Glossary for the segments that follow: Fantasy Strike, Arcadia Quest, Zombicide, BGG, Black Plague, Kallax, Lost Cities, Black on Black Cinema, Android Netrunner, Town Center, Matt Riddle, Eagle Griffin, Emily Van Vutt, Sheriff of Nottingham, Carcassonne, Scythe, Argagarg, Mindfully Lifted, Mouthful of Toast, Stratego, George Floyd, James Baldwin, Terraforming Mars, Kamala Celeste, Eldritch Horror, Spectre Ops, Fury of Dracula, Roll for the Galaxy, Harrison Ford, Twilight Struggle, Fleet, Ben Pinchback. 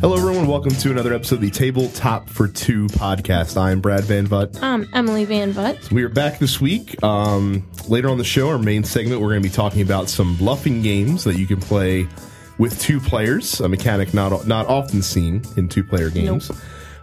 Hello, everyone. Welcome to another episode of the Tabletop for Two podcast. I'm Brad Van Vutt. I'm Emily Van Vutt. So we are back this week. Later on the show, our main segment, we're going to be talking about some bluffing games that you can play with two players, a mechanic not often seen in two-player games.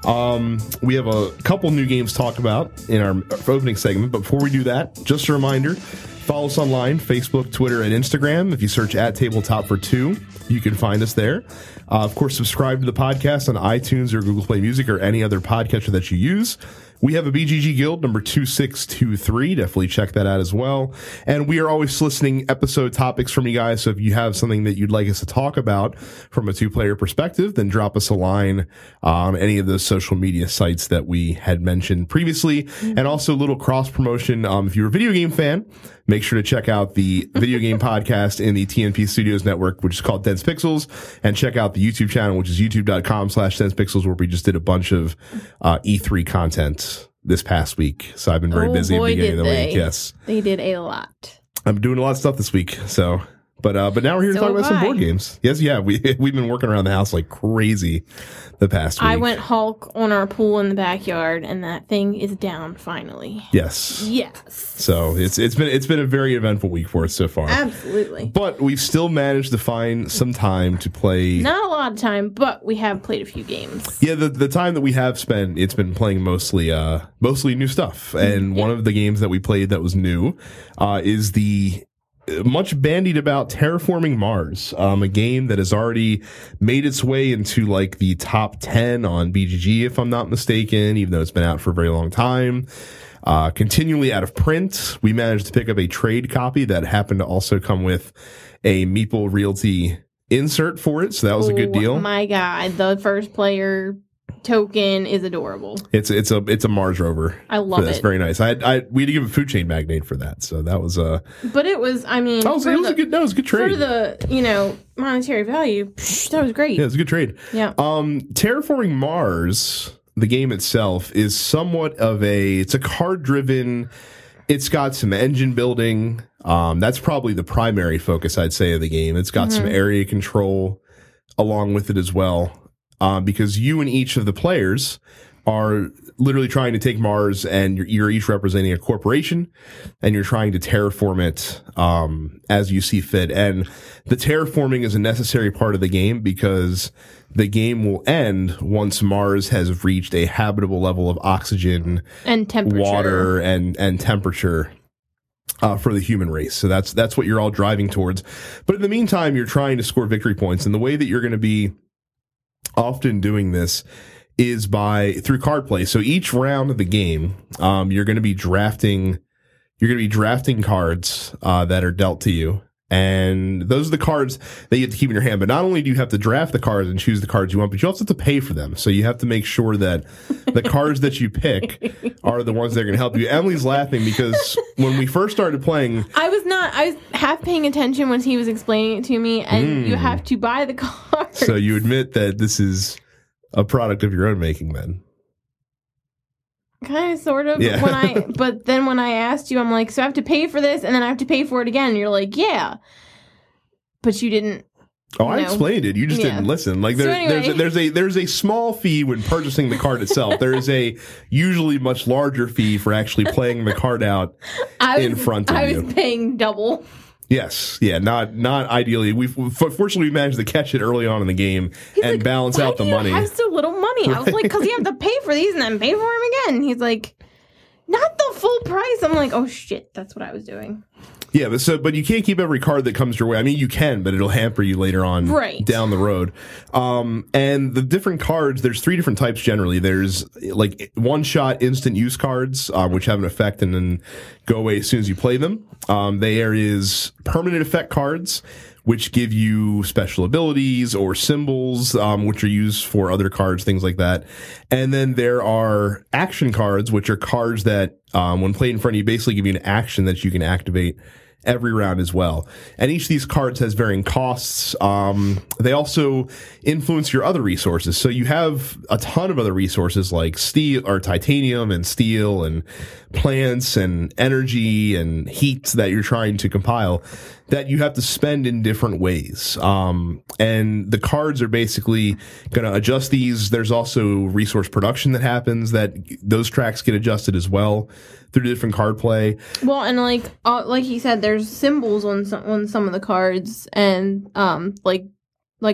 Nope. We have a couple new games to talk about in our opening segment. But before we do that, just a reminder, follow us online, Facebook, Twitter, and Instagram. If you search at Tabletop for Two, you can find us there. Of course, subscribe to the podcast on iTunes or Google Play Music or any other podcatcher that you use. We have a BGG Guild, number 2623. Definitely check that out as well. And we are always soliciting episode topics from you guys, so if you have something that you'd like us to talk about from a two-player perspective, then drop us a line on any of those social media sites that we had mentioned previously. Mm-hmm. And also a little cross-promotion. If you're a video game fan, make sure to check out the video game podcast in the TNP Studios Network, which is called Dense Pixels, and check out the YouTube channel, which is youtube.com/DensePixels, where we just did a bunch of E3 content this past week. So I've been very busy at the beginning of the week. Yes, they did a lot. I'm doing a lot of stuff this week. So, but now we're here to talk about some board games. Yes, yeah, we've been working around the house like crazy the past week. I went Hulk on our pool in the backyard, and that thing is down finally. Yes. So it's been a very eventful week for us so far. Absolutely. But we've still managed to find some time to play. Not a lot of time, but we have played a few games. Yeah, the time that we have spent, it's been playing mostly new stuff. And one of the games that we played that was new is the much bandied about Terraforming Mars, a game that has already made its way into like the top 10 on BGG, if I'm not mistaken, even though it's been out for a very long time. Continually out of print. We managed to pick up a trade copy that happened to also come with a Meeple Realty insert for it, so that was a good deal. Oh my god, the first player token is adorable. It's a Mars rover. I love it. It's very nice. We had to give a food chain magnate for that, so that was a. But it was, I mean, it was a good trade for the monetary value. That was great. Yeah, it was a good trade. Yeah. Terraforming Mars, the game itself, is somewhat of it's a card driven. It's got some engine building. That's probably the primary focus, I'd say, of the game. It's got some area control along with it as well. Because you and each of the players are literally trying to take Mars, and you're each representing a corporation, and you're trying to terraform it as you see fit. And the terraforming is a necessary part of the game because the game will end once Mars has reached a habitable level of oxygen and temperature, water and temperature for the human race. So that's what you're all driving towards. But in the meantime, you're trying to score victory points, and the way that you're going to be often doing this is through card play. So each round of the game, you're going to be drafting cards that are dealt to you, and those are the cards that you have to keep in your hand. But not only do you have to draft the cards and choose the cards you want, but you also have to pay for them. So you have to make sure that the cards that you pick are the ones that are going to help you. Emily's laughing because when we first started playing, I was half paying attention when he was explaining it to me, and you have to buy the cards. So you admit that this is a product of your own making, then? Kind of, sort of. Yeah. But then when I asked you, I'm like, so I have to pay for this, and then I have to pay for it again. And you're like, yeah. But you didn't. Oh, I explained it. You just didn't listen. Like there's a small fee when purchasing the card itself. There is a usually much larger fee for actually playing the card out in front of you. I was paying double. Yes. Yeah. Not ideally. Fortunately, we managed to catch it early on in the game and balance out the money. I have so little money. Right? I was like, because you have to pay for these and then pay for them again. He's like, not the full price. I'm like, oh shit, that's what I was doing. Yeah, but you can't keep every card that comes your way. I mean, you can, but it'll hamper you later on down the road. And the different cards, there's three different types generally. There's like one-shot instant use cards, which have an effect and then go away as soon as you play them. There is permanent effect cards, which give you special abilities or symbols, which are used for other cards, things like that. And then there are action cards, which are cards that, when played in front of you, basically give you an action that you can activate every round as well. And each of these cards has varying costs. They also influence your other resources. So you have a ton of other resources like steel or titanium and steel and plants and energy and heat that you're trying to compile that you have to spend in different ways. And the cards are basically going to adjust these. There's also resource production that happens that those tracks get adjusted as well through different card play. Well, and like you said, there's symbols on some of the cards, and like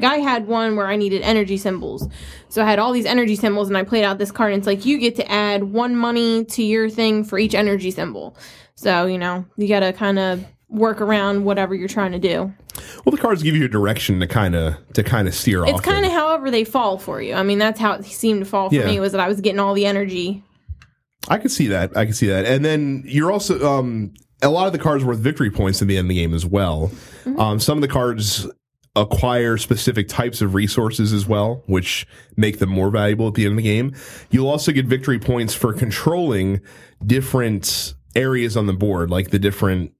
I had one where I needed energy symbols. So I had all these energy symbols, and I played out this card, and it's like you get to add one money to your thing for each energy symbol. So, you know, you got to kind of work around whatever you're trying to do. Well, the cards give you a direction to kind of steer off. It's kind of however they fall for you. I mean, that's how it seemed to fall for me, was that I was getting all the energy. I could see that. And then you're also a lot of the cards are worth victory points at the end of the game as well. Mm-hmm. Some of the cards acquire specific types of resources as well, which make them more valuable at the end of the game. You'll also get victory points for controlling different areas on the board, like the different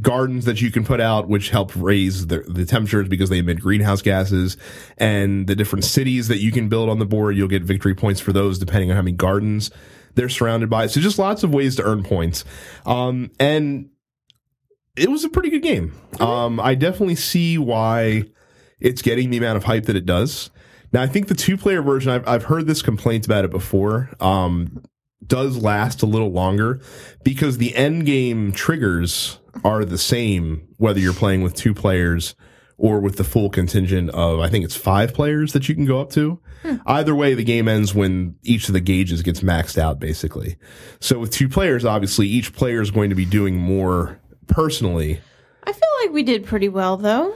gardens that you can put out, which help raise the temperatures because they emit greenhouse gases, and the different cities that you can build on the board. You'll get victory points for those depending on how many gardens they're surrounded by. So just lots of ways to earn points. And it was a pretty good game. I definitely see why it's getting the amount of hype that it does. Now, I think the two-player version, I've heard this complaint about it before, does last a little longer because the end game triggers are the same whether you're playing with two players or with the full contingent of, I think it's 5 players that you can go up to. Either way, the game ends when each of the gauges gets maxed out, basically. So with two players, obviously, each player is going to be doing more personally. I feel like we did pretty well, though.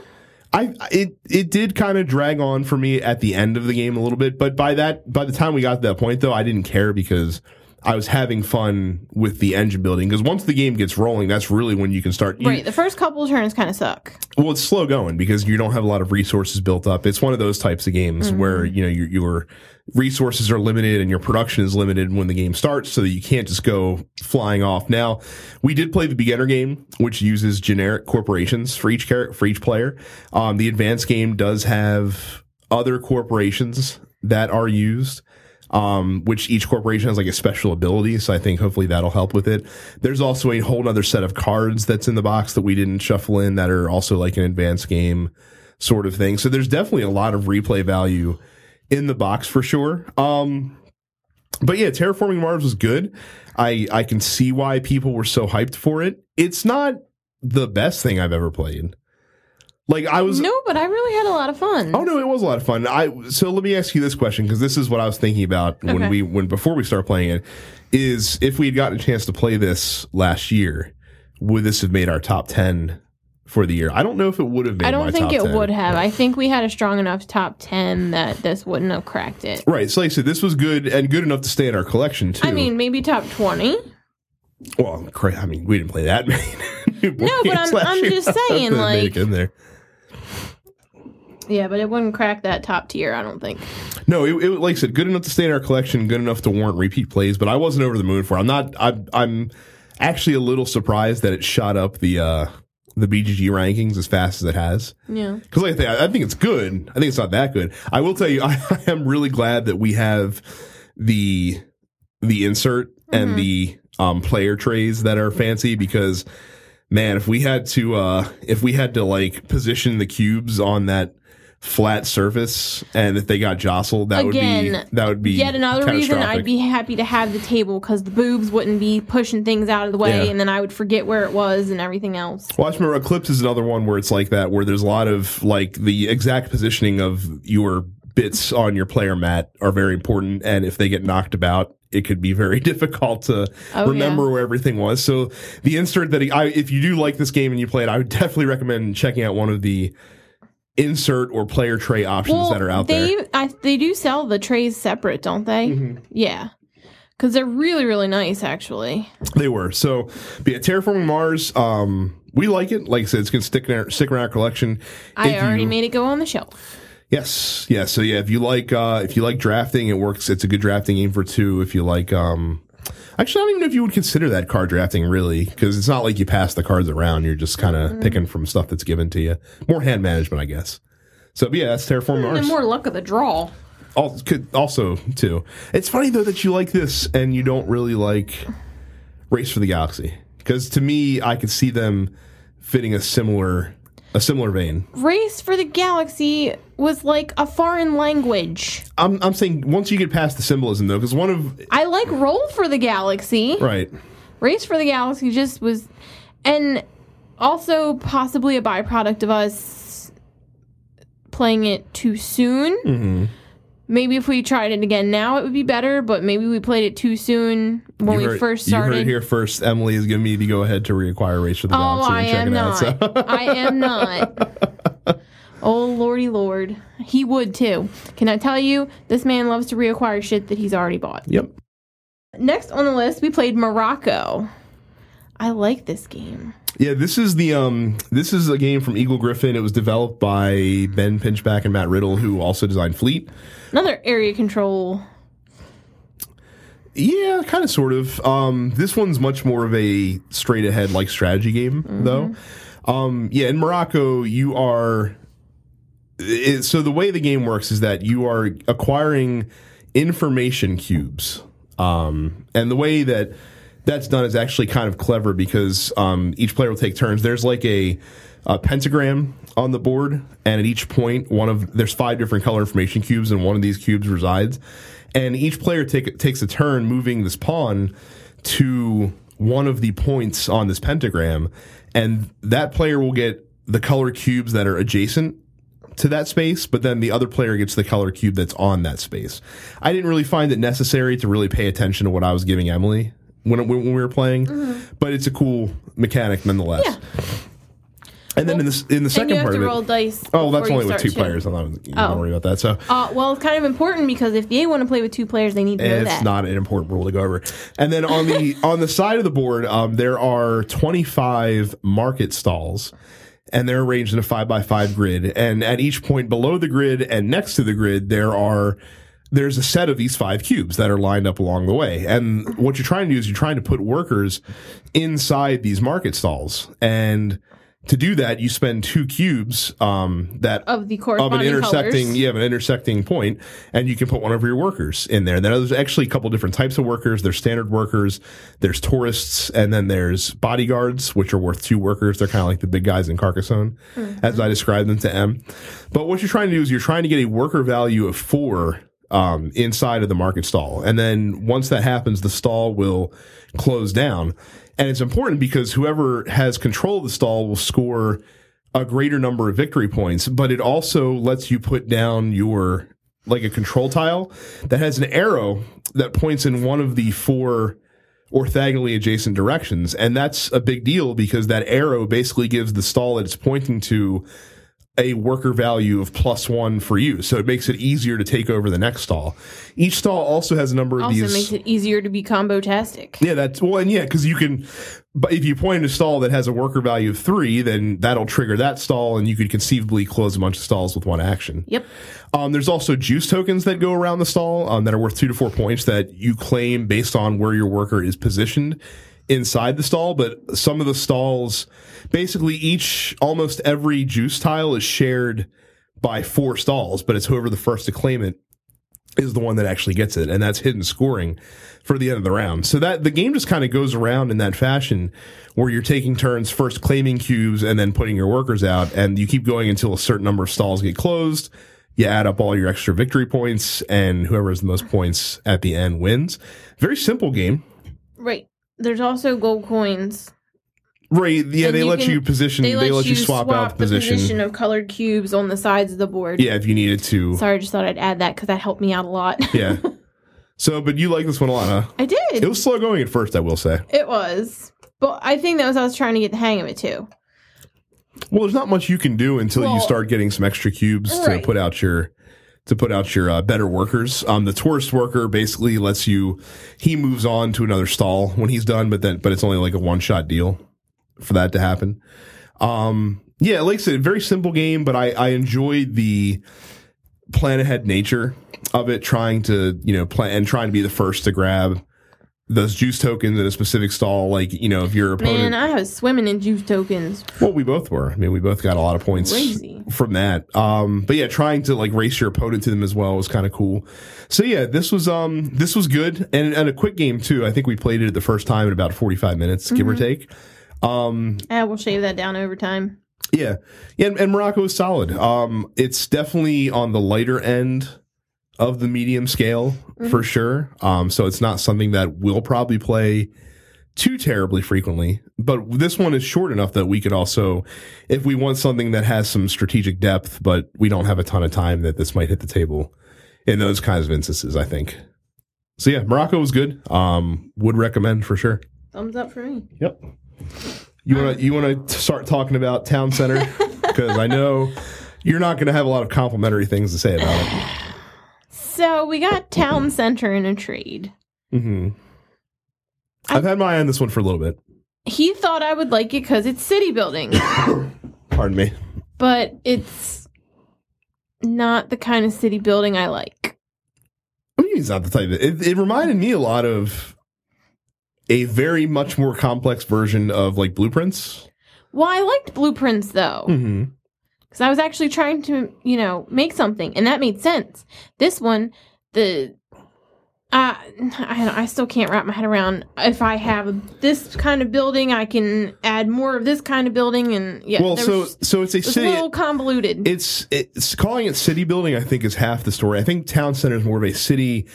It did kind of drag on for me at the end of the game a little bit, but by the time we got to that point, though, I didn't care because I was having fun with the engine building, because once the game gets rolling, that's really when you can start. Right, the first couple of turns kind of suck. Well, it's slow going because you don't have a lot of resources built up. It's one of those types of games where, you know, your resources are limited and your production is limited when the game starts, so that you can't just go flying off. Now, we did play the beginner game, which uses generic corporations for each player. The advanced game does have other corporations that are used. Which each corporation has like a special ability, so I think hopefully that'll help with it. There's also a whole other set of cards that's in the box that we didn't shuffle in that are also like an advanced game sort of thing. So there's definitely a lot of replay value in the box for sure. But yeah, Terraforming Mars was good. I can see why people were so hyped for it. It's not the best thing I've ever played. But I really had a lot of fun. Oh no, it was a lot of fun. So let me ask you this question, because this is what I was thinking about before we start playing it, is if we had gotten a chance to play this last year, would this have made our top 10 for the year? I don't know if it would have made my top 10. I don't think it would have. I think we had a strong enough top 10 that this wouldn't have cracked it. Right. So like I said, this was good and good enough to stay in our collection too. I mean, maybe top 20. Well, I mean, we didn't play that many. No, but I'm just saying, like, in there. Yeah, but it wouldn't crack that top tier, I don't think. No, it like I said, good enough to stay in our collection, good enough to warrant repeat plays, but I wasn't over the moon for it. I'm actually a little surprised that it shot up the BGG rankings as fast as it has. Yeah. Because like I think it's good. I think it's not that good. I will tell you, I am really glad that we have the insert and the player trays that are fancy, because man, if we had to like position the cubes on that flat surface, and if they got jostled, that would be yet another reason I'd be happy to have the table, because the boobs wouldn't be pushing things out of the way, and then I would forget where it was and everything else. Well, I remember Eclipse is another one where it's like that, where there's a lot of like the exact positioning of your bits on your player mat are very important, and if they get knocked about, it could be very difficult to remember where everything was. So the insert that if you do like this game and you play it, I would definitely recommend checking out one of the insert or player tray options that are out there. They do sell the trays separate, don't they? Mm-hmm. Yeah. Because they're really, really nice, actually. They were. So, but yeah, Terraforming Mars, we like it. Like I said, it's going to stick around our collection. I already made it go on the shelf. Yes. Yeah. So yeah, if you like drafting, it works. It's a good drafting game for two. If you like, Actually, I don't even know if you would consider that card drafting, really, because it's not like you pass the cards around. You're just kind of picking from stuff that's given to you. More hand management, I guess. So, but yeah, that's Terraforming Mars. And more luck of the draw. Also, too. It's funny, though, that you like this and you don't really like Race for the Galaxy. Because to me, I could see them fitting a similar vein. Race for the Galaxy was like a foreign language. I'm saying once you get past the symbolism, though, because one of... I like Roll for the Galaxy. Right. Race for the Galaxy just was... And also possibly a byproduct of us playing it too soon. Mm-hmm. Maybe if we tried it again now, it would be better, but maybe we played it too soon when we first started. You heard it here first. Emily is giving me the go-ahead to reacquire Race for the Galaxy and check it out. So. I am not. Oh, lordy lord. He would, too. Can I tell you, this man loves to reacquire shit that he's already bought. Yep. Next on the list, we played Morocco. I like this game. Yeah, this is a game from Eagle Griffin. It was developed by Ben Pinchback and Matt Riddle, who also designed Fleet. Another area control. Yeah, kind of, sort of. This one's much more of a straight-ahead like strategy game, though. Yeah, in Morocco, you are... So the way the game works is that you are acquiring information cubes. And the way that... that's done is actually kind of clever because each player will take turns. There's like a pentagram on the board, and at each point, there's five different color information cubes, and one of these cubes resides. And each player takes a turn moving this pawn to one of the points on this pentagram, and that player will get the color cubes that are adjacent to that space, but then the other player gets the color cube that's on that space. I didn't really find it necessary to really pay attention to what I was giving Emily when we were playing, but it's a cool mechanic nonetheless. Yeah. And then in the second part of it, you have to roll dice. Oh, that's only with two players. I'm not worried about that. So, well, it's kind of important because if they want to play with two players, they need to know that. It's not an important rule to go over. And then on the on the side of the board, there are 25 market stalls, and they're arranged in a 5x5 grid. And at each point below the grid and next to the grid, there's a set of these five cubes that are lined up along the way. And what you're trying to do is you're trying to put workers inside these market stalls. And to do that, you spend two cubes of an intersecting point, and you can put one of your workers in there. There's actually a couple different types of workers. There's standard workers, there's tourists, and then there's bodyguards, which are worth two workers. They're kind of like the big guys in Carcassonne, as I described them to M. But what you're trying to do is you're trying to get a worker value of 4 inside of the market stall. And then once that happens, the stall will close down. And it's important because whoever has control of the stall will score a greater number of victory points, but it also lets you put down your, like, a control tile that has an arrow that points in one of the 4 orthogonally adjacent directions. And that's a big deal because that arrow basically gives the stall that it's pointing to a worker value of +1 for you. So it makes it easier to take over the next stall. Each stall also has a number of these. Also makes it easier to be combo-tastic. Yeah, because you can, but if you point at a stall that has a worker value of 3, then that'll trigger that stall, and you could conceivably close a bunch of stalls with one action. Yep. There's also juice tokens that go around the stall that are worth 2 to 4 points that you claim based on where your worker is positioned inside the stall, but some of the stalls, basically almost every juice tile is shared by 4 stalls, but it's whoever the first to claim it is the one that actually gets it, and that's hidden scoring for the end of the round. So that the game just kind of goes around in that fashion where you're taking turns first claiming cubes and then putting your workers out, and you keep going until a certain number of stalls get closed. You add up all your extra victory points, and whoever has the most points at the end wins. Very simple game. Right. There's also gold coins. Right, yeah, and they let you swap out the position of colored cubes on the sides of the board. Yeah, if you needed to. Sorry, I just thought I'd add that because that helped me out a lot. Yeah. So, but you like this one a lot, huh? I did. It was slow going at first, I will say. It was. But I think that was I was trying to get the hang of it, too. Well, there's not much you can do until you start getting some extra cubes to put out your... better workers. The tourist worker basically lets you, he moves on to another stall when he's done, but it's only like a one-shot deal for that to happen. Yeah, like I said, very simple game, but I enjoyed the plan ahead nature of it, trying to, you know, plan and trying to be the first to grab those juice tokens at a specific stall, like, you know, if your opponent... Man, I was swimming in juice tokens. Well, we both were. I mean, we both got a lot of points from that. But yeah, trying to like race your opponent to them as well was kind of cool. So yeah, this was good and a quick game too. I think we played it the first time in about 45 minutes, give or take. We'll shave that down over time. Yeah. Yeah, and Morocco is solid. It's definitely on the lighter end of the medium scale, for sure. So it's not something that we'll probably play too terribly frequently. But this one is short enough that we could also, if we want something that has some strategic depth, but we don't have a ton of time, that this might hit the table in those kinds of instances, I think. So yeah, Morocco was good. Would recommend for sure. Thumbs up for me. Yep. You want to start talking about Town Center? Because I know you're not going to have a lot of complimentary things to say about it. So we got Town Center in a trade. I've had my eye on this one for a little bit. He thought I would like it because it's city building. Pardon me. But it's not the kind of city building I like. What do you mean it's not the type of... It reminded me a lot of a very much more complex version of like Blueprints. Well, I liked Blueprints though. Because I was actually trying to, you know, make something, and that made sense. This one, I still can't wrap my head around. If I have this kind of building, I can add more of this kind of building, and yeah. Well, so it's a city. It's a little convoluted. It's calling it city building, I think, is half the story. I think Town Center is more of a city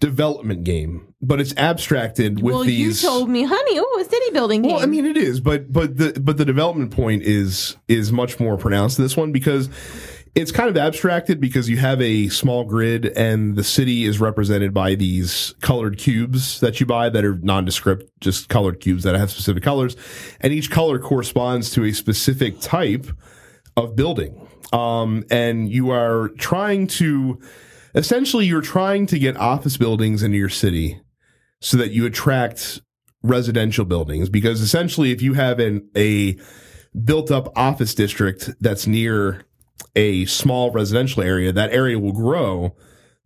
development game, but it's abstracted with these. Well, you told me, honey, a city building game. Well, I mean, it is, but the development point is much more pronounced in this one because it's kind of abstracted because you have a small grid and the city is represented by these colored cubes that you buy that are nondescript, just colored cubes that have specific colors, and each color corresponds to a specific type of building, and you are trying to. Essentially, you're trying to get office buildings into your city so that you attract residential buildings. Because essentially, if you have a built-up office district that's near a small residential area, that area will grow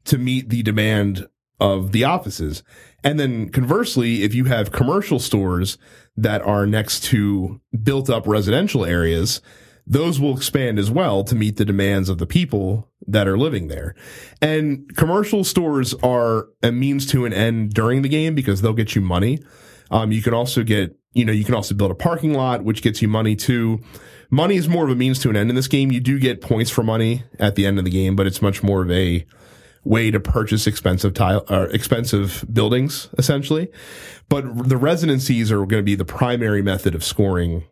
to meet the demand of the offices. And then conversely, if you have commercial stores that are next to built-up residential areas, those will expand as well to meet the demands of the people that are living there. And commercial stores are a means to an end during the game because they'll get you money. You can also build a parking lot, which gets you money too. Money is more of a means to an end in this game. You do get points for money at the end of the game, but it's much more of a way to purchase expensive buildings, essentially. But the residencies are going to be the primary method of scoring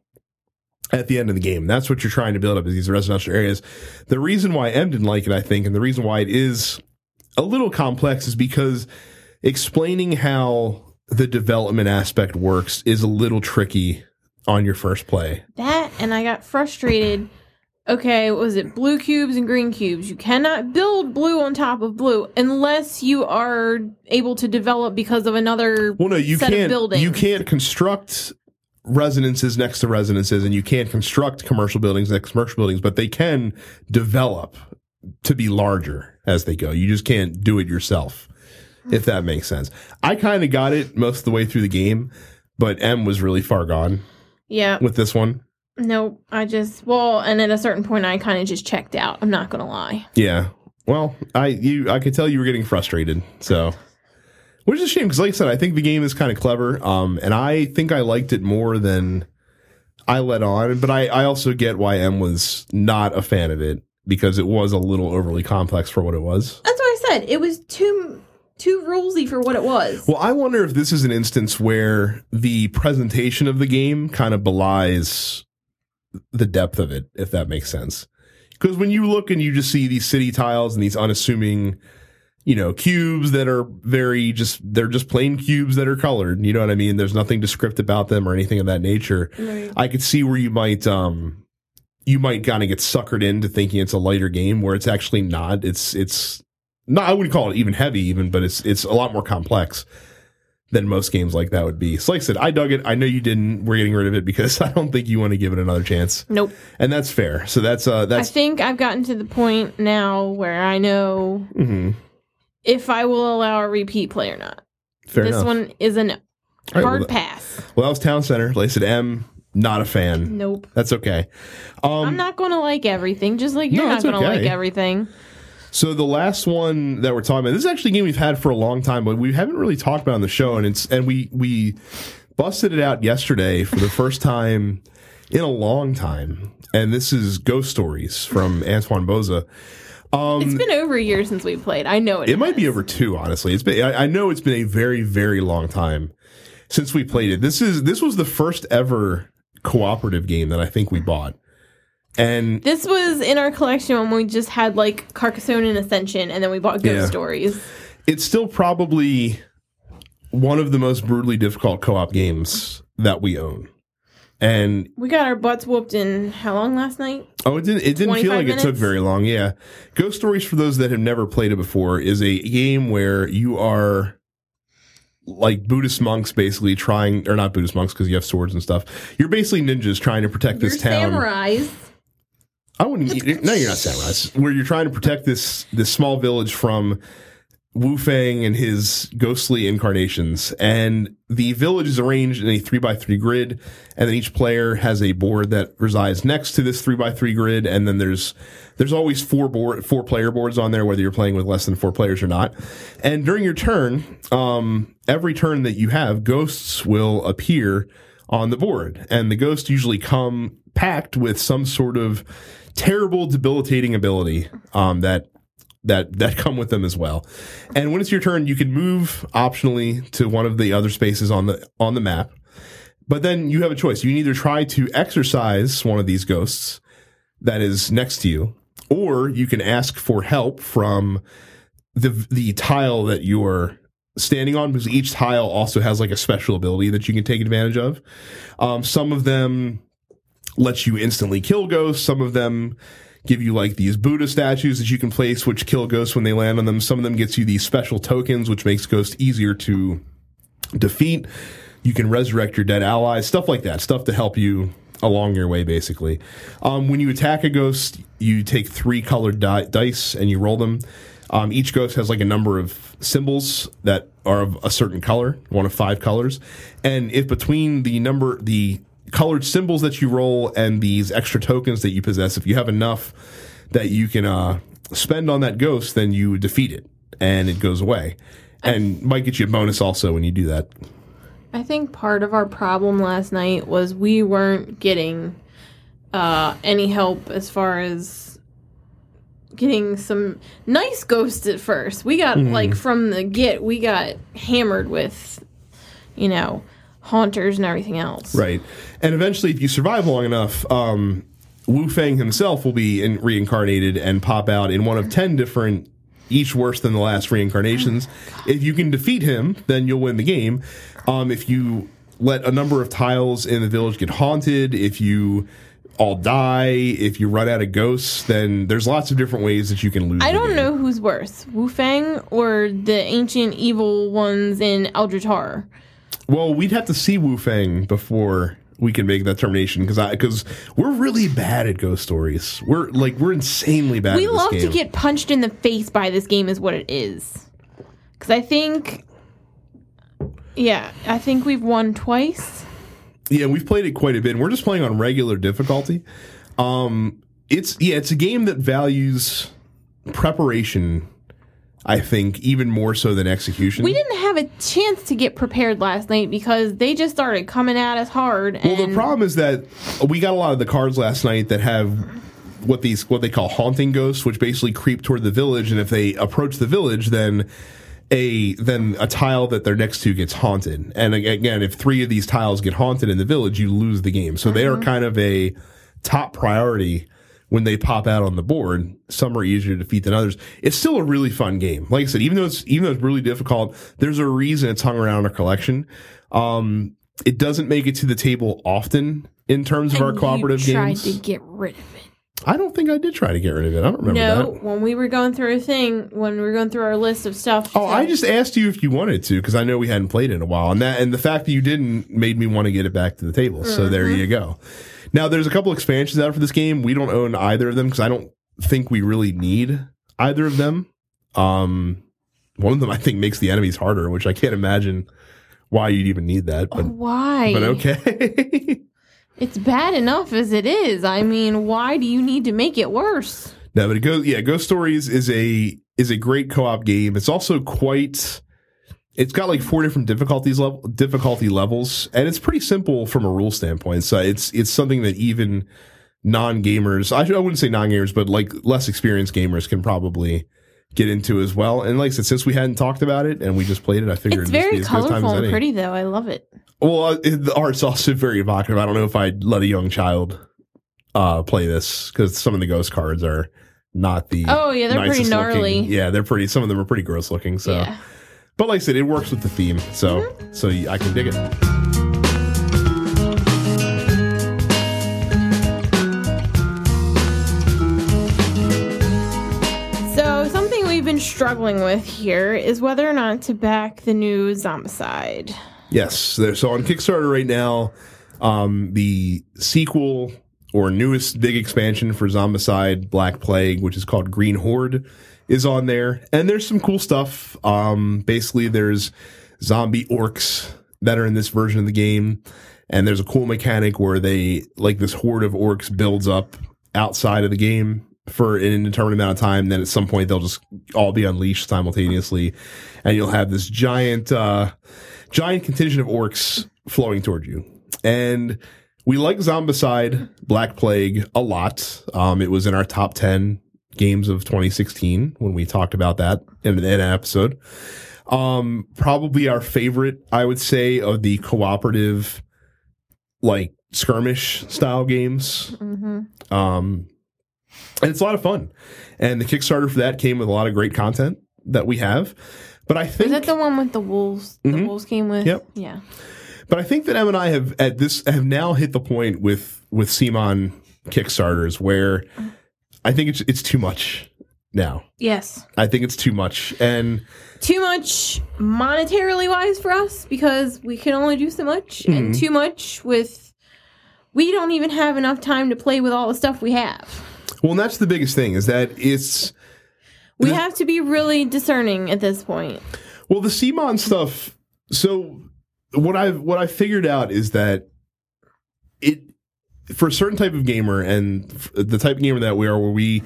at the end of the game. That's what you're trying to build up, is these residential areas. The reason why M didn't like it, I think, and the reason why it is a little complex is because explaining how the development aspect works is a little tricky on your first play. That, and I got frustrated. Okay, what was it? Blue cubes and green cubes. You cannot build blue on top of blue unless you are able to develop because of another set of buildings. You can't construct residences next to residences, and you can't construct commercial buildings next to commercial buildings, but they can develop to be larger as they go. You just can't do it yourself, if that makes sense. I kind of got it most of the way through the game, but M was really far gone. Yeah, with this one. No, and at a certain point, I kind of just checked out. I'm not gonna lie. Yeah, well, I could tell you were getting frustrated, so. Which is a shame, because like I said, I think the game is kind of clever, and I think I liked it more than I let on. But I also get why M was not a fan of it, because it was a little overly complex for what it was. That's what I said. It was too rulesy for what it was. Well, I wonder if this is an instance where the presentation of the game kind of belies the depth of it, if that makes sense. Because when you look and you just see these city tiles and these unassuming... you know, cubes that are they're just plain cubes that are colored. You know what I mean? There's nothing descriptive about them or anything of that nature. Right. I could see where you might kind of get suckered into thinking it's a lighter game where it's actually not. It's not, I wouldn't call it even heavy even, but it's a lot more complex than most games like that would be. So like I said, I dug it. I know you didn't. We're getting rid of it because I don't think you want to give it another chance. Nope. And that's fair. So that's. I think I've gotten to the point now where I know. If I will allow a repeat play or not. Fair enough. This one is an hard pass. Well, that was Town Center, Laced M. Not a fan. Nope. That's okay. I'm not going to like everything, just like you're not going to like everything. So the last one that we're talking about, this is actually a game we've had for a long time, but we haven't really talked about on the show, and we busted it out yesterday for the first time in a long time. And this is Ghost Stories from Antoine Boza. It's been over a year since we played. I know it might be over two, honestly. It's been I know it's been a very, very long time since we played it. This was the first ever cooperative game that I think we bought. And this was in our collection when we just had like Carcassonne and Ascension, and then we bought Ghost Stories. It's still probably one of the most brutally difficult co-op games that we own. And we got our butts whooped in how long last night? Oh, it didn't feel like minutes? It took very long. Yeah. Ghost Stories, for those that have never played it before, is a game where you are like Buddhist monks basically trying, or not Buddhist monks because you have swords and stuff. You're basically ninjas trying to protect this town. Samurais. I wouldn't. No, you're not samurais. Where you're trying to protect this small village from Wu Fang and his ghostly incarnations. And the village is arranged in a 3x3 grid, and then each player has a board that resides next to this 3x3 grid, and then there's always four player boards on there, whether you're playing with less than four players or not. And during your turn, every turn that you have, ghosts will appear on the board, and the ghosts usually come packed with some sort of terrible, debilitating ability that come with them as well. And when it's your turn, you can move optionally to one of the other spaces on the map. But then you have a choice. You can either try to exorcise one of these ghosts that is next to you, or you can ask for help from the tile that you're standing on, because each tile also has like a special ability that you can take advantage of. Some of them let you instantly kill ghosts. Some of them give you like these Buddha statues that you can place, which kill ghosts when they land on them. Some of them gets you these special tokens, which makes ghosts easier to defeat. You can resurrect your dead allies, stuff like that, stuff to help you along your way, basically. When you attack a ghost, you take three colored dice and you roll them. Each ghost has like a number of symbols that are of a certain color, one of five colors. And if between the colored symbols that you roll and these extra tokens that you possess, if you have enough that you can spend on that ghost, then you defeat it and it goes away, and might get you a bonus also when you do that. I think part of our problem last night was we weren't getting any help as far as getting some nice ghosts at first. We got like from the get, we got hammered with, haunters and everything else. Right. And eventually, if you survive long enough, Wu Fang himself will be reincarnated and pop out in one of 10 different, each worse than the last reincarnations. Oh, if you can defeat him, then you'll win the game. If you let a number of tiles in the village get haunted, if you all die, if you run out of ghosts, then there's lots of different ways that you can lose. I don't know who's worse, Wu Fang or the ancient evil ones in Eldritch Horror. Well, we'd have to see Wu Fang before we can make that determination, because we're really bad at Ghost Stories. We're insanely bad at this game. We love to get punched in the face by this game is what it is. Because I think we've won twice. Yeah, we've played it quite a bit, and we're just playing on regular difficulty. It's a game that values preparation, I think, even more so than execution. We didn't have a chance to get prepared last night because they just started coming at us hard. Well, the problem is that we got a lot of the cards last night that have what they call haunting ghosts, which basically creep toward the village, and if they approach the village, then a tile that they're next to gets haunted. And again, if three of these tiles get haunted in the village, you lose the game. So they are kind of a top priority when they pop out on the board. Some are easier to defeat than others. It's still a really fun game. Like I said, even though it's really difficult, there's a reason it's hung around our collection. It doesn't make it to the table often in terms of our cooperative games. You tried to get rid of it. I don't think I did try to get rid of it. I don't remember that. No, when we were going through our list of stuff. Oh, I just asked you if you wanted to, because I know we hadn't played it in a while. And the fact that you didn't made me want to get it back to the table. Mm-hmm. So there you go. Now, there's a couple expansions out for this game. We don't own either of them because I don't think we really need either of them. one of them I think makes the enemies harder, which I can't imagine why you'd even need that. But why? But okay. It's bad enough as it is. I mean, why do you need to make it worse? No, but it goes. Yeah, Ghost Stories is a great co-op game. It's also quite. It's got like 4 different difficulty levels, and it's pretty simple from a rule standpoint. So it's something that even non-gamers, I wouldn't say non-gamers, but like less experienced gamers can probably get into as well. And like I said, since we hadn't talked about it and we just played it, I figured it's very colorful and pretty, though. I love it. Well, the art's also very evocative. I don't know if I'd let a young child play this because some of the ghost cards are not the. Oh yeah, they're pretty gnarly. Looking. Yeah, they're pretty. Some of them are pretty gross looking. So. Yeah. But like I said, it works with the theme, so mm-hmm. So I can dig it. So something we've been struggling with here is whether or not to back the new Zombicide. Yes, so on Kickstarter right now, the sequel or newest big expansion for Zombicide, Black Plague, which is called Green Horde, is on there, and there's some cool stuff. Basically, there's zombie orcs that are in this version of the game, and there's a cool mechanic where they, like, this horde of orcs builds up outside of the game for an indeterminate amount of time, then at some point they'll just all be unleashed simultaneously, and you'll have this giant contingent of orcs flowing toward you. And we like Zombicide Black Plague a lot. It was in our top 10 games of 2016 when we talked about that in an episode. Probably our favorite, I would say, of the cooperative, like, skirmish style games. Mm-hmm. And it's a lot of fun. And the Kickstarter for that came with a lot of great content that we have. But I think, is that the one with the wolves? Mm-hmm. The wolves came with? Yep. Yeah. But I think that Em and I have now hit the point with CMON Kickstarters where I think it's too much now. Yes. I think it's too much. And too much monetarily wise for us because we can only do so much, mm-hmm. and too much with, we don't even have enough time to play with all the stuff we have. Well, and that's the biggest thing is that it's, we have to be really discerning at this point. Well, the CMON stuff, so what I figured out is that it, for a certain type of gamer, and the type of gamer that we are, where we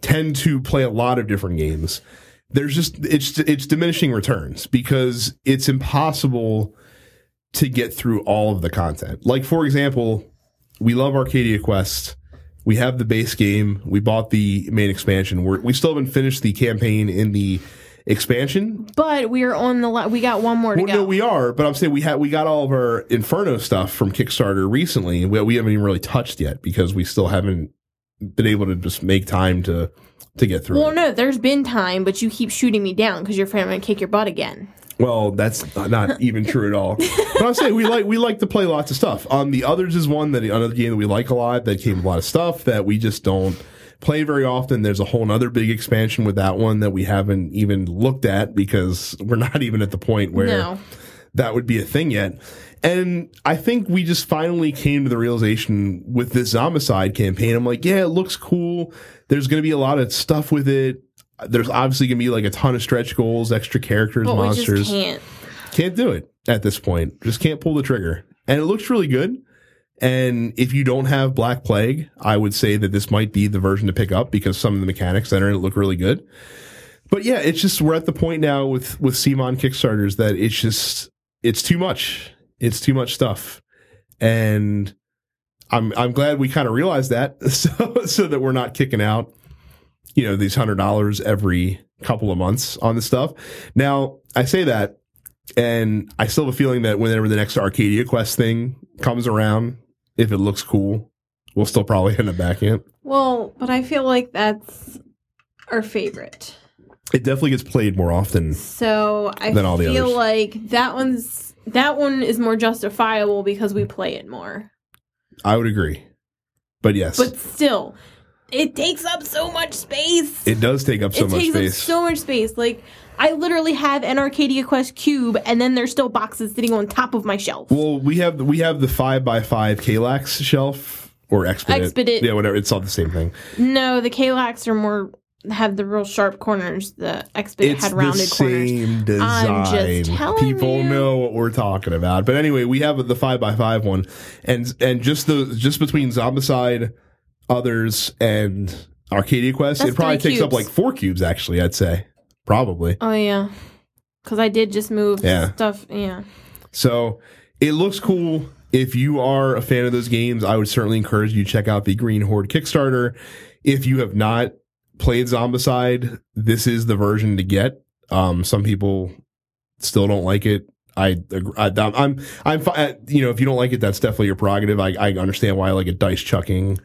tend to play a lot of different games, there's just it's diminishing returns because it's impossible to get through all of the content. Like, for example, we love Arcadia Quest. We have the base game. We bought the main expansion. We still haven't finished the campaign in the expansion, but we are on the we got one more to go. No, we are, but I'm saying we got all of our Inferno stuff from Kickstarter recently. We haven't even really touched yet because we still haven't been able to just make time to get through. Well, it. No, there's been time, but you keep shooting me down because you're afraid I'm going to kick your butt again. Well, that's not even true at all. But I'm saying we like to play lots of stuff. The Others is another game that we like a lot that came with a lot of stuff that we just don't play very often. There's a whole other big expansion with that one that we haven't even looked at because we're not even at the point where that would be a thing yet. And I think we just finally came to the realization with this Zombicide campaign. I'm like, yeah, it looks cool. There's going to be a lot of stuff with it. There's obviously going to be like a ton of stretch goals, extra characters, but monsters. We just can't do it at this point. Just can't pull the trigger. And it looks really good. And if you don't have Black Plague, I would say that this might be the version to pick up because some of the mechanics that are in it look really good. But yeah, it's just we're at the point now with CMON Kickstarters that it's just it's too much. It's too much stuff. And I'm glad we kind of realized that so that we're not kicking out, you know, these $100 every couple of months on this stuff. Now, I say that, and I still have a feeling that whenever the next Arcadia Quest thing comes around, if it looks cool, we'll still probably end up backing it. Well, but I feel like that's our favorite. It definitely gets played more often. So I feel like that one is more justifiable because we play it more. I would agree. But yes. But still, it takes up so much space. It does take up so much space. It takes up so much space. Like, I literally have an Arcadia Quest cube, and then there's still boxes sitting on top of my shelf. Well, we have the 5x5 Kallax shelf, or Expedit. Yeah, whatever. It's all the same thing. No, the Kallax are more had the real sharp corners. The Expedit had rounded corners. It's the same design. I'm just telling you. People know what we're talking about. But anyway, we have the 5x5 one, and just between Zombicide, Others, and Arcadia Quest, it probably takes up like 4 cubes. Actually, I'd say probably. Oh yeah, because I did just move stuff. Yeah. So it looks cool. If you are a fan of those games, I would certainly encourage you to check out the Green Horde Kickstarter. If you have not played Zombicide, this is the version to get. Some people still don't like it. I'm you know, if you don't like it, that's definitely your prerogative. I understand why. Like, a dice chucking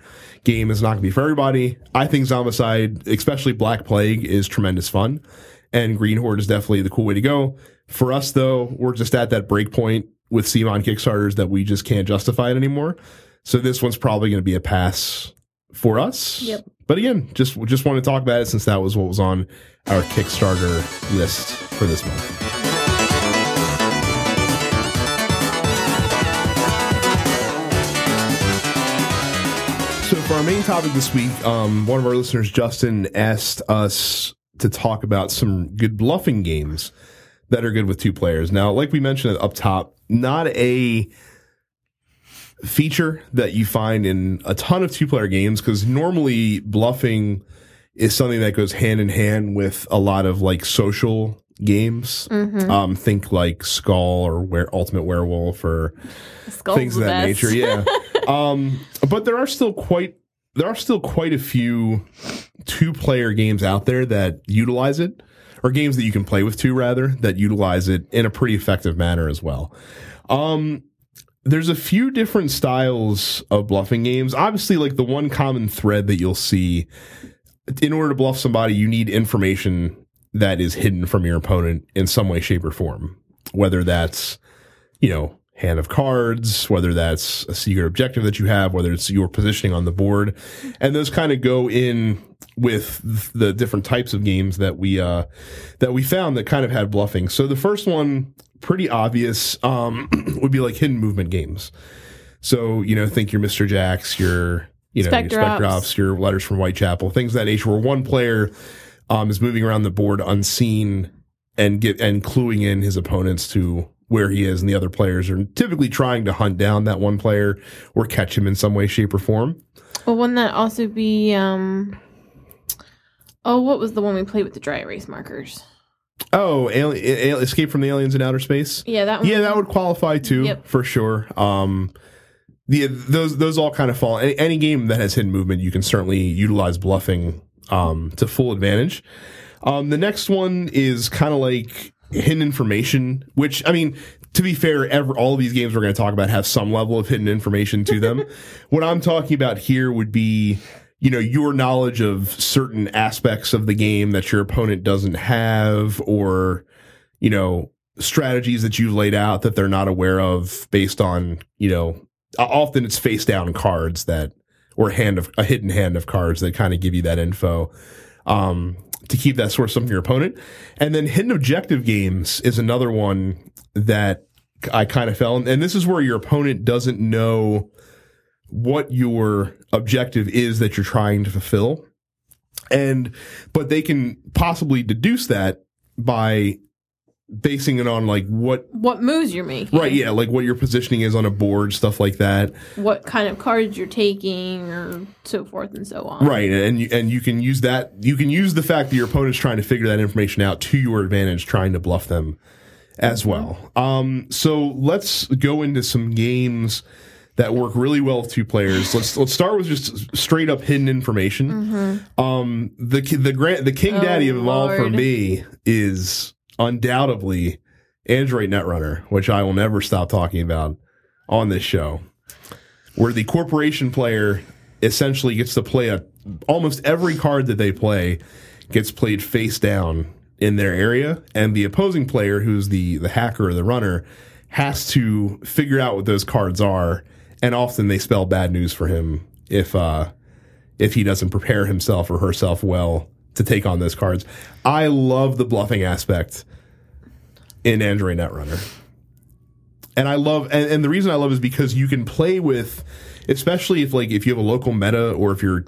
game is not going to be for everybody. I think Zombicide, especially Black Plague, is tremendous fun, and Green Horde is definitely the cool way to go. For us, though, we're just at that break point with CMON Kickstarters that we just can't justify it anymore. So this one's probably going to be a pass for us. Yep. But again, just want to talk about it since that was what was on our Kickstarter list for this month. So for our main topic this week, one of our listeners, Justin, asked us to talk about some good bluffing games that are good with two players. Now, like we mentioned up top, not a feature that you find in a ton of two-player games, because normally bluffing is something that goes hand-in-hand with a lot of like social games. Mm-hmm. Think like Skull or Ultimate Werewolf or Skull's things of that nature. Yeah. But there are still quite a few two-player games out there that utilize it. Or games that you can play with two, rather, that utilize it in a pretty effective manner as well. There's a few different styles of bluffing games. Obviously, like, the one common thread that you'll see, in order to bluff somebody, you need information that is hidden from your opponent in some way, shape, or form. Whether that's, you know, hand of cards, whether that's a secret objective that you have, whether it's your positioning on the board. And those kind of go in with the different types of games that we found that kind of had bluffing. So the first one, pretty obvious, would be like hidden movement games. So, you know, think your Mr. Jacks, your Spectre Ops, your Letters from Whitechapel, things of that nature, where one player is moving around the board unseen and cluing in his opponents to where he is, and the other players are typically trying to hunt down that one player or catch him in some way, shape, or form. Well, wouldn't that also be, what was the one we played with the dry erase markers? Oh, Escape from the Aliens in Outer Space? Yeah, that one. Yeah, that would qualify too, for sure. Those all kind of fall. Any game that has hidden movement, you can certainly utilize bluffing to full advantage. The next one is kind of like hidden information, which, I mean, to be fair, all of these games we're going to talk about have some level of hidden information to them. What I'm talking about here would be, you know, your knowledge of certain aspects of the game that your opponent doesn't have, or, you know, strategies that you've laid out that they're not aware of based on, you know, often it's face down cards that, or a hidden hand of cards that kind of give you that info. To keep that source from your opponent. And then hidden objective games is another one that I kind of fell in. And this is where your opponent doesn't know what your objective is that you're trying to fulfill. But they can possibly deduce that by basing it on like what moves you're making. Right, yeah, like what your positioning is on a board, stuff like that. What kind of cards you're taking, or so forth and so on. Right, and you can use that. You can use the fact that your opponent's trying to figure that information out to your advantage, trying to bluff them as well. So let's go into some games that work really well with two players. Let's start with just straight up hidden information. Mm-hmm. The king daddy of them all for me is undoubtedly Android Netrunner, which I will never stop talking about on this show, where the corporation player essentially gets to play almost every card that they play gets played face down in their area, and the opposing player, who's the hacker or the runner, has to figure out what those cards are, and often they spell bad news for him if he doesn't prepare himself or herself well to take on those cards. I love the bluffing aspect in Android Netrunner. And the reason I love is because you can play with, especially if you have a local meta, or if your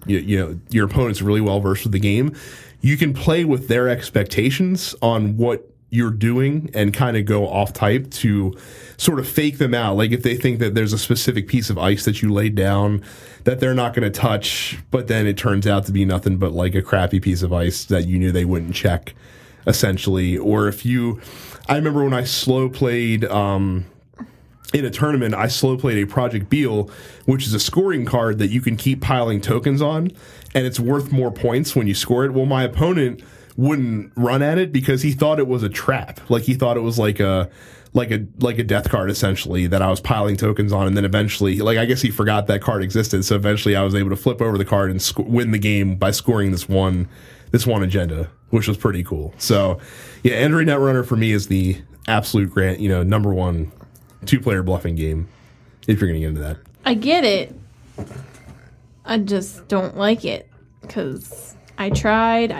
opponent's really well versed with the game, you can play with their expectations on what you're doing and kind of go off type to sort of fake them out. Like if they think that there's a specific piece of ice that you laid down that they're not going to touch, but then it turns out to be nothing but like a crappy piece of ice that you knew they wouldn't check, essentially. Or if you, I remember when I slow played, in a tournament, I slow played a Project Beale, which is a scoring card that you can keep piling tokens on, and it's worth more points when you score it. Well, my opponent wouldn't run at it because he thought it was a trap. Like he thought it was like a death card, essentially, that I was piling tokens on, and then eventually, like, I guess he forgot that card existed. So eventually I was able to flip over the card and win the game by scoring this one agenda, which was pretty cool. So yeah, Android Netrunner for me is the absolute number one two-player bluffing game, if you're gonna get into that. I get it. I just don't like it because I tried.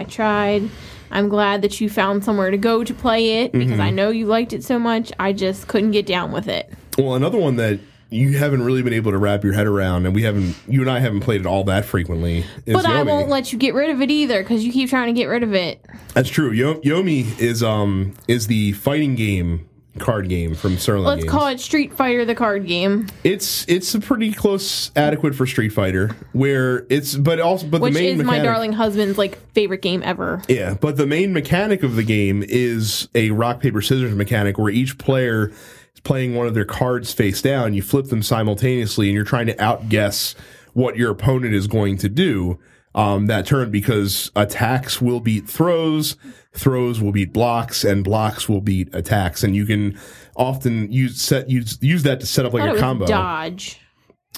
I'm glad that you found somewhere to go to play it, because I know you liked it so much. I just couldn't get down with it. Well, another one that you haven't really been able to wrap your head around, and you and I haven't played it all that frequently, is Yomi. I won't let you get rid of it either, because you keep trying to get rid of it. That's true. Yomi is the fighting game, card game from Sirloin Games. Let's call it Street Fighter the card game. It's a pretty close adequate for Street Fighter, where it's but which the main is mechanic, my darling husband's like favorite game ever. Yeah, but the main mechanic of the game is a rock paper scissors mechanic where each player is playing one of their cards face down. You flip them simultaneously, and you're trying to outguess what your opponent is going to do that turn, because attacks will beat throws will beat blocks, and blocks will beat attacks, and you can often use that to set up like a combo. Dodge,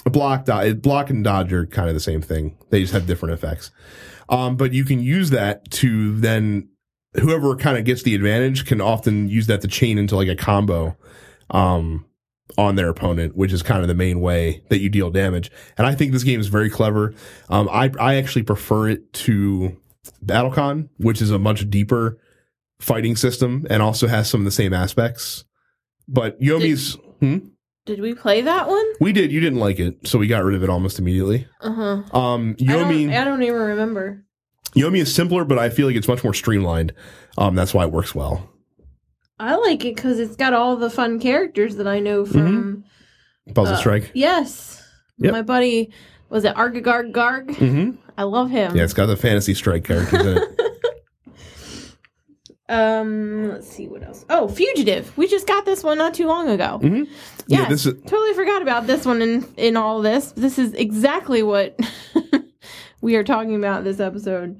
block, and dodge are kind of the same thing. They just have different effects. But you can use that to then whoever kind of gets the advantage can often use that to chain into like a combo on their opponent, which is kind of the main way that you deal damage. And I think this game is very clever. I actually prefer it to Battlecon, which is a much deeper fighting system and also has some of the same aspects. But Yomi's... Did we play that one? We did. You didn't like it, so we got rid of it almost immediately. Uh-huh. Yomi... I don't even remember. Yomi is simpler, but I feel like it's much more streamlined. That's why it works well. I like it because it's got all the fun characters that I know from... Puzzle Strike. Yes. Yep. My buddy... Was it Argagarg? Mm-hmm. I love him. Yeah, it's got the Fantasy Strike characters in it. Let's see what else. Oh, Fugitive. We just got this one not too long ago. Mm-hmm. Yeah, totally forgot about this one in all this. This is exactly what we are talking about this episode.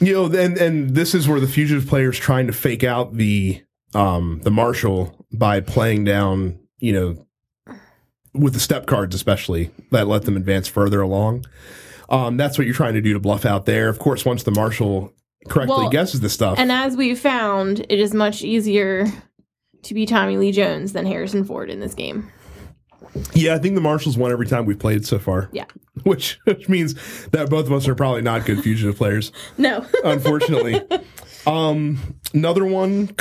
You know, and this is where the Fugitive player is trying to fake out the Marshal by playing down, you know, with the step cards especially, that let them advance further along. That's what you're trying to do to bluff out there. Of course, once the Marshal correctly guesses the stuff. And as we've found, it is much easier to be Tommy Lee Jones than Harrison Ford in this game. Yeah, I think the Marshal's won every time we've played so far. Yeah. Which means that both of us are probably not good Fugitive players. No. Unfortunately. Another one,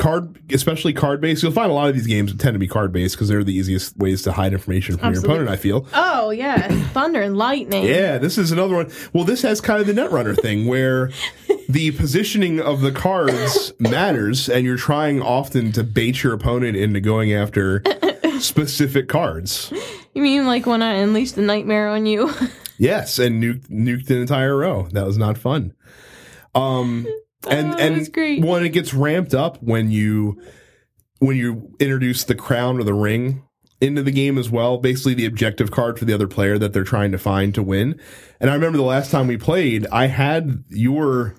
especially card-based. You'll find a lot of these games tend to be card-based because they're the easiest ways to hide information from your opponent, I feel. Oh, yeah. Thunder and lightning. Yeah, this is another one. Well, this has kind of the Netrunner thing where the positioning of the cards matters, and you're trying often to bait your opponent into going after specific cards. You mean like when I unleashed the nightmare on you? Yes, and nuked an entire row. That was not fun. And when it gets ramped up when you introduce the crown or the ring into the game as well, basically the objective card for the other player that they're trying to find to win. And I remember the last time we played, I had your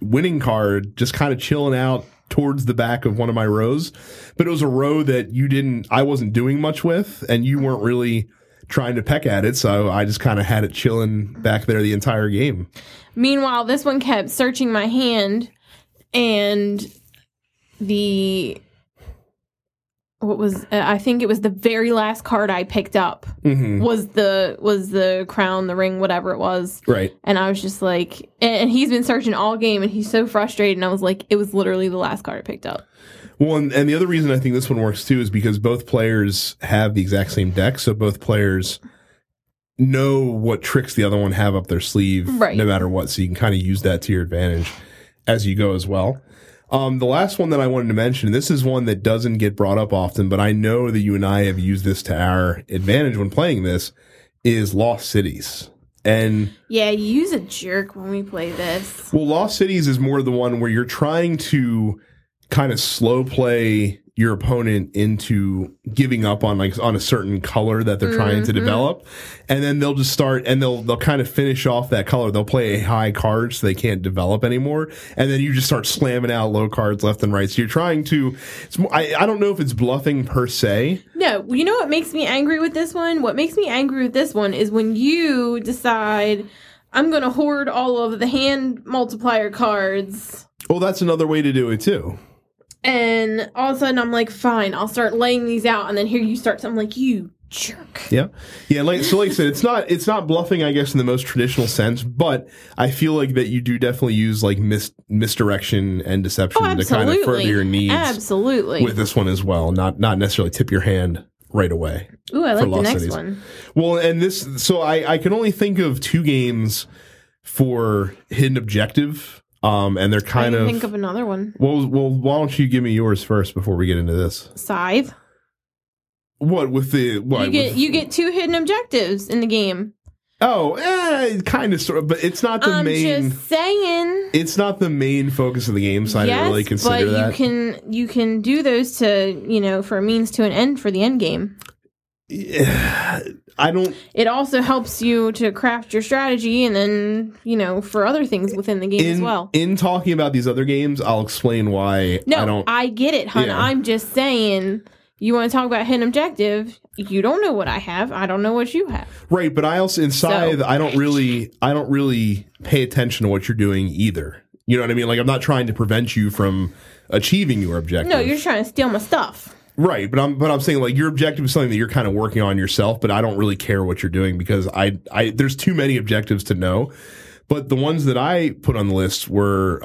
winning card just kind of chilling out towards the back of one of my rows, but it was a row that I wasn't doing much with, and you weren't really trying to peck at it, so I just kind of had it chilling back there the entire game. Meanwhile, this one kept searching my hand, and I think it was the very last card I picked up was the crown, the ring, whatever it was. Right. And I was just like, and he's been searching all game, and he's so frustrated, and I was like, it was literally the last card I picked up. Well, and the other reason I think this one works, too, is because both players have the exact same deck, so both players know what tricks the other one have up their sleeve, right, no matter what, so you can kind of use that to your advantage. as you go as well. The last one that I wanted to mention, this is one that doesn't get brought up often, but I know that you and I have used this to our advantage when playing this, is Lost Cities. And yeah, you use a jerk when we play this. Well, Lost Cities is more the one where you're trying to kind of slow play your opponent into giving up on like on a certain color that they're trying to develop, and then they'll just start and they'll kind of finish off that color. They'll play a high card so they can't develop anymore, and then you just start slamming out low cards left and right. So you're trying to. I don't know if it's bluffing per se. No, you know what makes me angry with this one? What makes me angry with this one is when you decide I'm going to hoard all of the hand multiplier cards. Well, that's another way to do it too. And all of a sudden, I'm like, fine, I'll start laying these out. And then here you start. So I'm like, you jerk. Yeah. Yeah. Like I said, it's not bluffing, I guess, in the most traditional sense. But I feel like that you do definitely use like misdirection and deception to kind of further your needs. Absolutely. With this one as well. Not necessarily tip your hand right away. Ooh, I like the next one. Well, and this. So I can only think of two games for Hidden Objective. And they're kind of. I can think of another one. Well, why don't you give me yours first before we get into this? Scythe. What with the what? You get two hidden objectives in the game. Oh, kind of sort of, but it's not the main. I'm just saying. It's not the main focus of the game, so yes, I didn't really consider that. But you can do those to for a means to an end for the end game. Yeah, I don't. It also helps you to craft your strategy, and then for other things within the game as well. In talking about these other games, I'll explain why. No, I don't. I get it, hon. Yeah. I'm just saying. You want to talk about hidden objective? You don't know what I have. I don't know what you have. Right, but I also in Scythe, I don't really pay attention to what you're doing either. You know what I mean? Like I'm not trying to prevent you from achieving your objective. No, you're trying to steal my stuff. Right, but I'm saying like your objective is something that you're kind of working on yourself, but I don't really care what you're doing because I there's too many objectives to know. But the ones that I put on the list were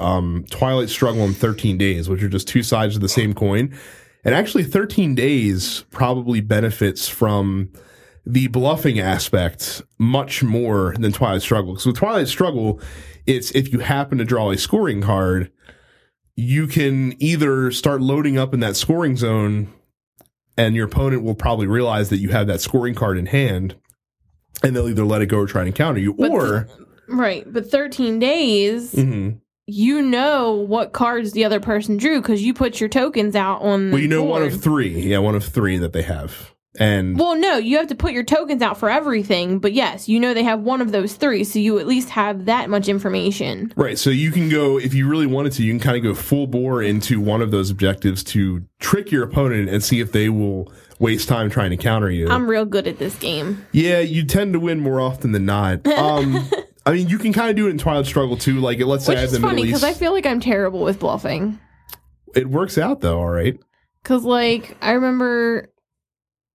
Twilight Struggle and 13 Days, which are just two sides of the same coin. And actually 13 Days probably benefits from the bluffing aspect much more than Twilight Struggle. So with Twilight Struggle, it's if you happen to draw a scoring card, you can either start loading up in that scoring zone and your opponent will probably realize that you have that scoring card in hand, and they'll either let it go or try to counter you. But 13 days, you know what cards the other person drew because you put your tokens out on the board. Well, you know one of three. Yeah, one of three that they have. And well, no, you have to put your tokens out for everything. But yes, they have one of those three, so you at least have that much information. Right. So you can go, if you really wanted to, you can kind of go full bore into one of those objectives to trick your opponent and see if they will waste time trying to counter you. I'm real good at this game. Yeah, you tend to win more often than not. I mean, you can kind of do it in Twilight Struggle too. Like, let's say I have the Middle East. Which is funny because I feel like I'm terrible with bluffing. It works out though, all right. Because like I remember.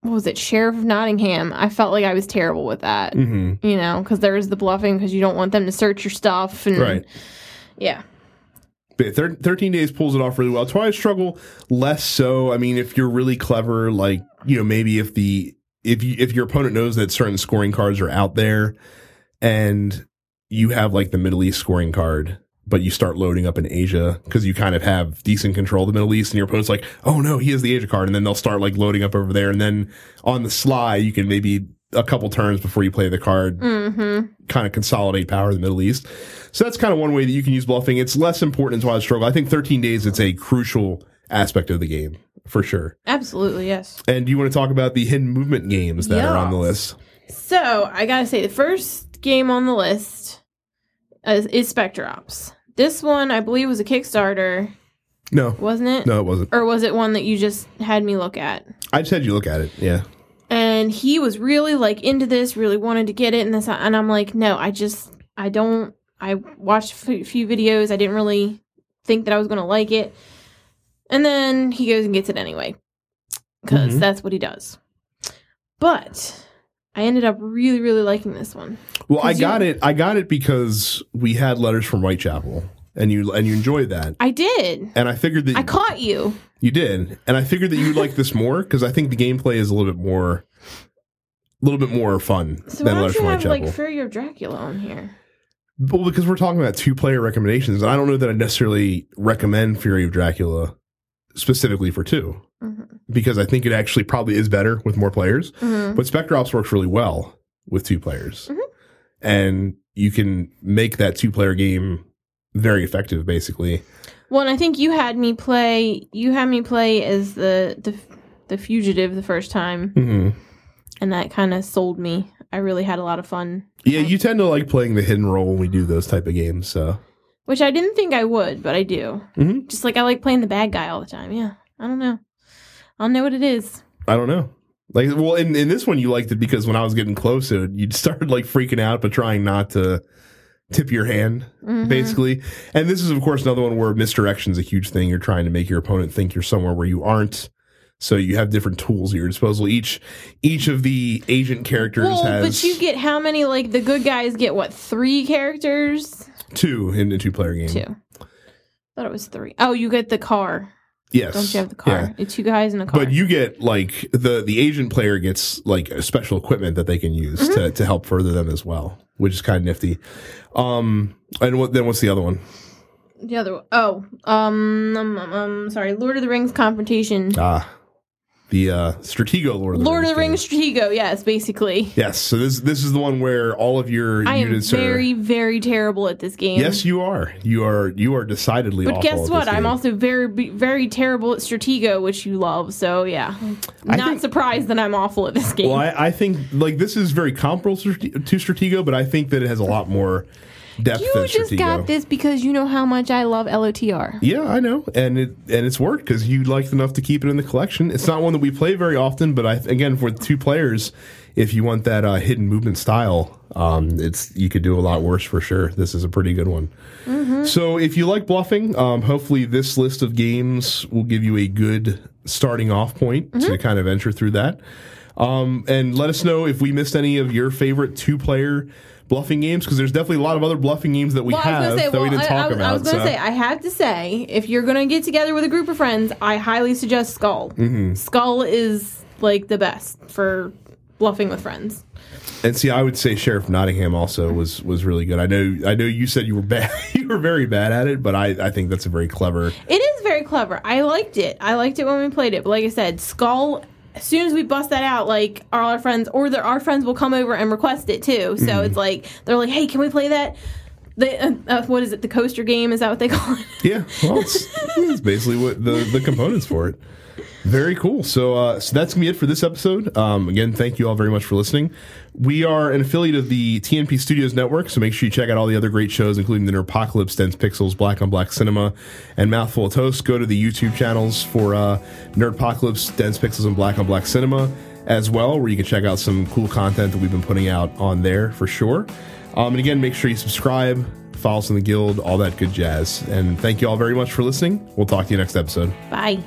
What was it? Sheriff of Nottingham. I felt like I was terrible with that, because there's the bluffing because you don't want them to search your stuff. And, right. Yeah. But 13 Days pulls it off really well. Twilight Struggle, less so. I mean, if you're really clever, like, maybe if your opponent knows that certain scoring cards are out there and you have like the Middle East scoring card, but you start loading up in Asia because you kind of have decent control of the Middle East and your opponent's like, oh no, he has the Asia card. And then they'll start like loading up over there. And then on the sly, you can maybe a couple turns before you play the card, kind of consolidate power in the Middle East. So that's kind of one way that you can use bluffing. It's less important in Twilight Struggle. I think 13 Days, it's a crucial aspect of the game for sure. Absolutely. Yes. And do you want to talk about the hidden movement games that are on the list? So I got to say the first game on the list is Spectre Ops. This one, I believe, was a Kickstarter. No. Wasn't it? No, it wasn't. Or was it one that you just had me look at? I just had you look at it, yeah. And he was really, like, into this, really wanted to get it, and this, and I'm like, no, I watched a few videos, I didn't really think that I was going to like it. And then he goes and gets it anyway, because that's what he does. But I ended up really, really liking this one. Well, I got it because we had Letters from Whitechapel, and you enjoyed that. I did. And I figured that I caught you. You did, and I figured that you'd like this more because I think the gameplay is a little bit more fun than Letters from Whitechapel. So why don't you have like Fury of Dracula on here? Well, because we're talking about two-player recommendations, and I don't know that I necessarily recommend Fury of Dracula specifically for two, mm-hmm. because I think it actually probably is better with more players. Mm-hmm. But Spectre Ops works really well with two players, mm-hmm. and you can make that two-player game very effective, basically. Well, and I think you had me play. You had me play as the fugitive the first time, mm-hmm. and that kind of sold me. I really had a lot of fun. Yeah, you tend to like playing the hidden role when we do those type of games, so. Which I didn't think I would, but I do. Mm-hmm. Just like I like playing the bad guy all the time. Yeah, I don't know. I don't know what it is. I don't know. Like, well, in this one you liked it because when I was getting close, you started like freaking out, but trying not to tip your hand, mm-hmm. basically. And this is, of course, another one where misdirection is a huge thing. You're trying to make your opponent think you're somewhere where you aren't. So you have different tools at your disposal. Each of the agent characters has... But you get how many, like, the good guys get, what, 3 characters? 2 in the two-player game. 2. I thought it was 3. Oh, you get the car. Yes. Don't you have the car? Yeah. It's 2 guys in a car. But you get, like, the agent player gets, like, a special equipment that they can use mm-hmm. to help further them as well, which is kind of nifty. And then what's the other one? The other one. Oh. Sorry. Lord of the Rings Confrontation. Ah. The Stratego Lord of the Rings Stratego, yes, basically. Yes, so this is the one where all of your units are... I am very, very terrible at this game. Yes, you are. You are decidedly awful. But guess what? I'm also very, very terrible at Stratego, which you love, so yeah. Not surprised that I'm awful at this game. Well, I think, like, this is very comparable to Stratego, but I think that it has a lot more... You just got this because you know how much I love LOTR. Yeah, I know, and it's worked because you liked enough to keep it in the collection. It's not one that we play very often, but again for 2 players, if you want that hidden movement style, you could do a lot worse for sure. This is a pretty good one. Mm-hmm. So if you like bluffing, hopefully this list of games will give you a good starting off point mm-hmm. to kind of venture through that. And let us know if we missed any of your favorite 2-player bluffing games, because there's definitely a lot of other bluffing games that we have that we didn't talk about. I was going to say, I have to say, if you're going to get together with a group of friends, I highly suggest Skull. Mm-hmm. Skull is, like, the best for bluffing with friends. And see, I would say Sheriff Nottingham also was really good. I know you said you were bad, you were very bad at it, but I think that's a very clever... It is very clever. I liked it. I liked it when we played it. But like I said, Skull... As soon as we bust that out, like, our friends will come over and request it, too. So it's like, they're like, hey, can we play that? What is it, the coaster game? Is that what they call it? Yeah, well, it's basically what the components for it. Very cool. So that's going to be it for this episode. Again, thank you all very much for listening. We are an affiliate of the TNP Studios Network, so make sure you check out all the other great shows, including the Nerdpocalypse, Dense Pixels, Black on Black Cinema, and Mouthful of Toast. Go to the YouTube channels for Nerdpocalypse, Dense Pixels, and Black on Black Cinema as well, where you can check out some cool content that we've been putting out on there for sure. And again, make sure you subscribe, follow us in the guild, all that good jazz. And thank you all very much for listening. We'll talk to you next episode. Bye.